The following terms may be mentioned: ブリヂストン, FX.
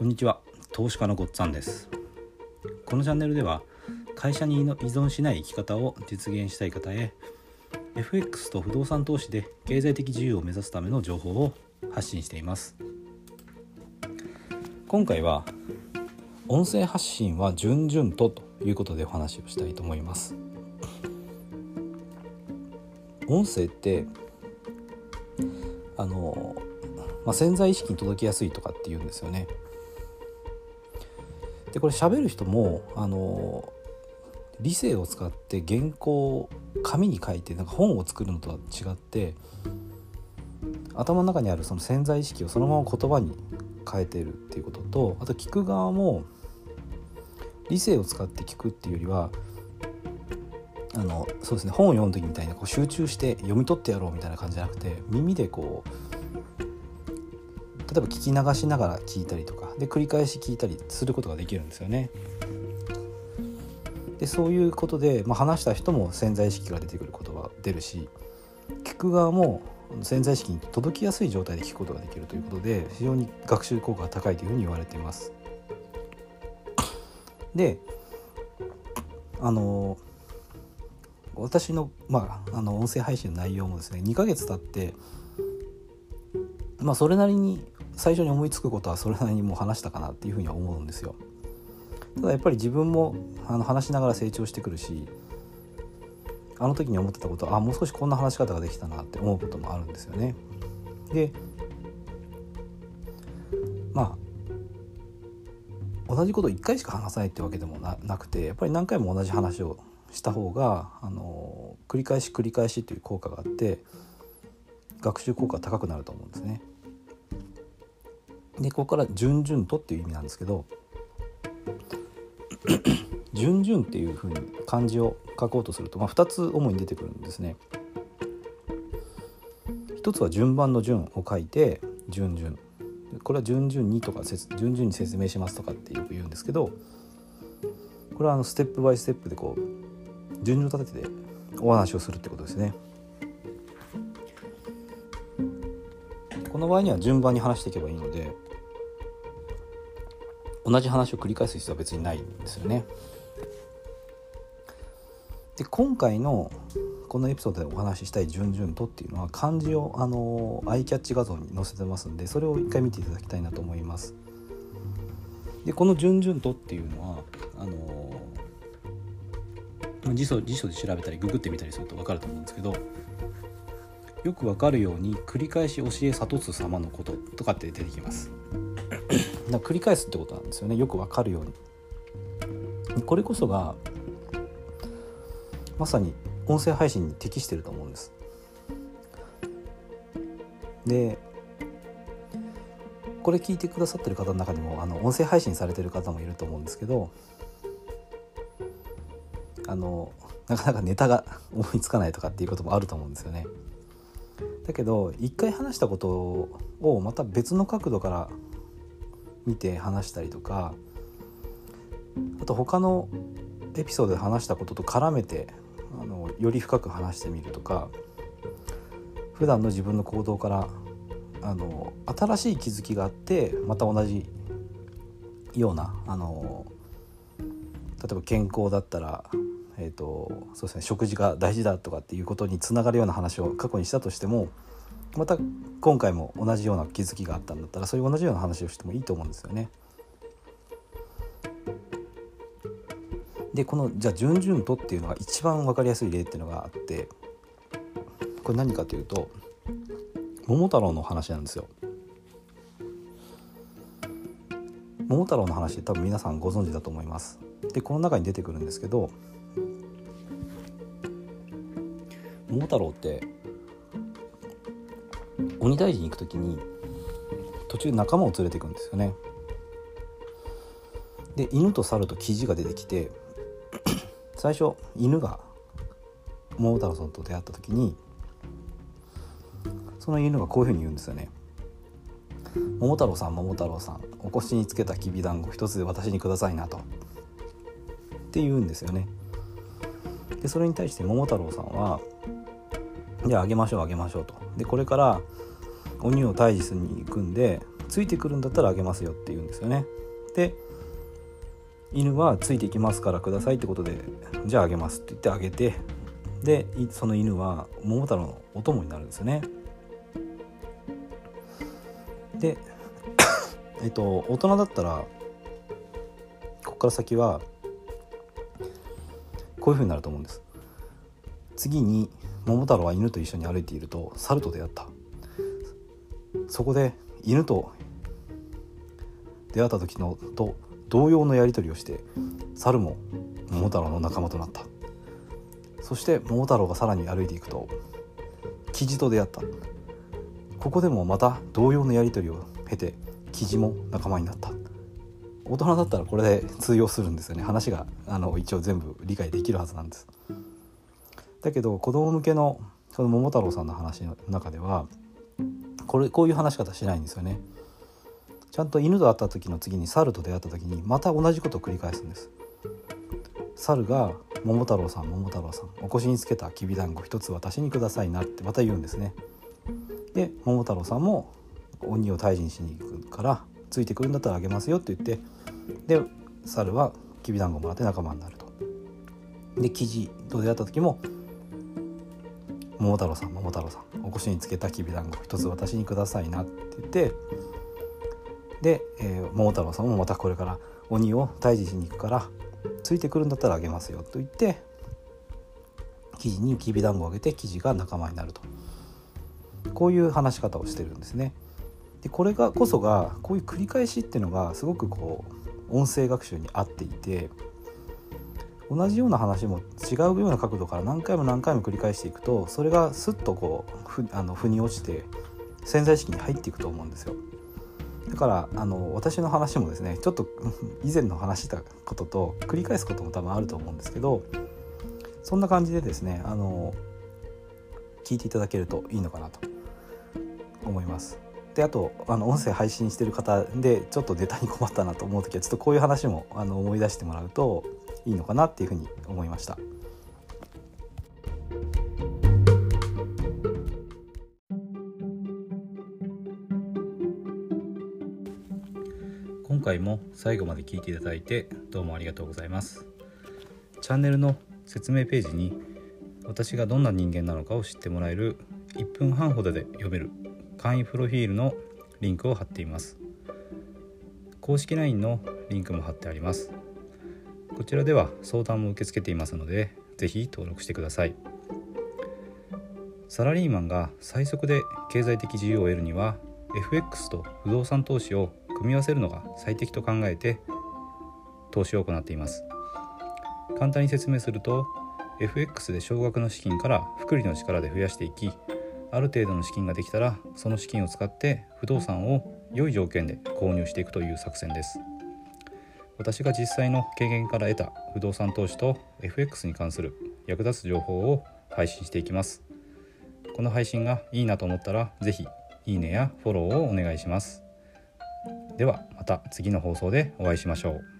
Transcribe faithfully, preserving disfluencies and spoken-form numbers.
こんにちは、投資家のごっつぁんです。このチャンネルでは会社に依存しない生き方を実現したい方へ エフエックス と不動産投資で経済的自由を目指すための情報を発信しています。今回は音声発信は準々とということでお話をしたいと思います。音声ってあの、まあ、潜在意識に届きやすいとかって言うんですよね。でこれ喋る人もあの理性を使って原稿を紙に書いてなんか本を作るのとは違って頭の中にあるその潜在意識をそのまま言葉に変えているっていうことと、あと聞く側も理性を使って聞くっていうよりはあのそうですね、本を読む時みたいにこう集中して読み取ってやろうみたいな感じじゃなくて、耳でこう例えば聞き流しながら聞いたりとかで繰り返し聞いたりすることができるんですよね。でそういうことで、まあ、話した人も潜在意識が出てくることが出るし、聞く側も潜在意識に届きやすい状態で聞くことができるということで非常に学習効果が高いというふうに言われています。であの私の、まあ、あの音声配信の内容もですねにかげつ経って、まあ、それなりに最初に思いつくことはそれなりにもう話したかなっていうふうには思うんですよ。ただやっぱり自分もあの話しながら成長してくるし、あの時に思ってたことはあもう少しこんな話し方ができたなって思うこともあるんですよね。でまあ同じことをいっかいしか話さないってわけでも な, なくてやっぱり何回も同じ話をした方があの繰り返し繰り返しという効果があって学習効果が高くなると思うんですね。でここから準々とっていう意味なんですけど準々っていうふうに漢字を書こうとすると、まあ、ふたつ主に出てくるんですね。ひとつは順番の順を書いて準々、これは準々にとか順々に説明しますとかってよく言うんですけど、これはあのステップバイステップでこう順序立ててお話をするってことですね。この場合には順番に話していけばいいので同じ話を繰り返す必要は別にないんですよね。で今回のこのエピソードでお話ししたい準々とっていうのは漢字をあのアイキャッチ画像に載せてますんで、それを一回見ていただきたいなと思います。でこの準々とっていうのはあの辞書辞書で調べたりググってみたりすると分かると思うんですけど、よく分かるように繰り返し教え諭す様のこととかって出てきますだ繰り返すってことなんですよね。よく分かるように、これこそがまさに音声配信に適していると思うんです。でこれ聞いてくださってる方の中にもあの音声配信されてる方もいると思うんですけど、あのなかなかネタが思いつかないとかっていうこともあると思うんですよね。だけど一回話したことをまた別の角度から見て話したりとか、あと他のエピソードで話したことと絡めてあのより深く話してみるとか、普段の自分の行動からあの新しい気づきがあってまた同じようなあの例えば健康だったら、えーとそうですね、食事が大事だとかっていうことにつながるような話を過去にしたとしても、また今回も同じような気づきがあったんだったらそういう同じような話をしてもいいと思うんですよね。でこのじゃあ準々とっていうのが一番分かりやすい例っていうのがあって、これ何かというと桃太郎の話なんですよ。桃太郎の話って多分皆さんご存知だと思います。でこの中に出てくるんですけど、桃太郎って鬼退治に行くときに途中仲間を連れていくんですよね。で犬と猿とキジが出てきて、最初犬が桃太郎さんと出会った時にその犬がこういうふうに言うんですよね。桃太郎さん桃太郎さん、お腰につけたきびだんご一つで私にくださいなとって言うんですよね。でそれに対して桃太郎さんはじゃああげましょうあげましょうと、でこれから鬼を退治しに行くんでついてくるんだったらあげますよって言うんですよね。で、犬はついてきますからくださいってことで、じゃああげますって言ってあげて、でその犬は桃太郎のお供になるんですよね。でえっと大人だったらここから先はこういう風になると思うんです。次に桃太郎は犬と一緒に歩いていると猿と出会った。そこで犬と出会った時のと同様のやり取りをして猿も桃太郎の仲間となった。そして桃太郎がさらに歩いていくとキジと出会った。ここでもまた同様のやり取りを経てキジも仲間になった。大人だったらこれで通用するんですよね。話があの一応全部理解できるはずなんです。だけど子供向けのその桃太郎さんの話の中ではこれこういう話し方しないんですよね。ちゃんと犬と会った時の次に猿と出会った時にまた同じことを繰り返すんです。猿が桃太郎さん桃太郎さんお腰につけたきびだんご一つ私にくださいなってまた言うんですね。で桃太郎さんも鬼を退治にしに行くからついてくるんだったらあげますよって言ってで猿はきびだんごもらって仲間になると。でキジと出会った時も桃太郎さん桃太郎さんお腰につけたきびだんご一つ私にくださいなって言ってで、えー、桃太郎さんもまたこれから鬼を退治しに行くからついてくるんだったらあげますよと言って生地にきびだんごをあげて生地が仲間になると。こういう話し方をしてるんですね。でこれがこそがこういう繰り返しっていうのがすごくこう音声学習に合っていて同じような話も違うような角度から何回も何回も繰り返していくとそれがスッとこうふあの腑に落ちて潜在意識に入っていくと思うんですよ。だからあの私の話もですねちょっと以前の話したことと繰り返すことも多分あると思うんですけどそんな感じでですねあの聞いていただけるといいのかなと思います。であとあの音声配信してる方でちょっとネタに困ったなと思う時はちょっとこういう話もあの思い出してもらうといいのかなっていうふうに思いました。今回も最後まで聞いていただいてどうもありがとうございます。チャンネルの説明ページに私がどんな人間なのかを知ってもらえるいっぷんはんほどで読める簡易プロフィールのリンクを貼っています。公式ラインのリンクも貼ってあります。こちらでは相談も受け付けていますのでぜひ登録してください。サラリーマンが最速で経済的自由を得るには エフエックス と不動産投資を組み合わせるのが最適と考えて投資を行っています。簡単に説明すると エフエックス で少額の資金から複利の力で増やしていきある程度の資金ができたらその資金を使って不動産を良い条件で購入していくという作戦です。私が実際の経験から得た不動産投資と エフエックス に関する役立つ情報を配信していきます。この配信がいいなと思ったらぜひいいねやフォローをお願いします。ではまた次の放送でお会いしましょう。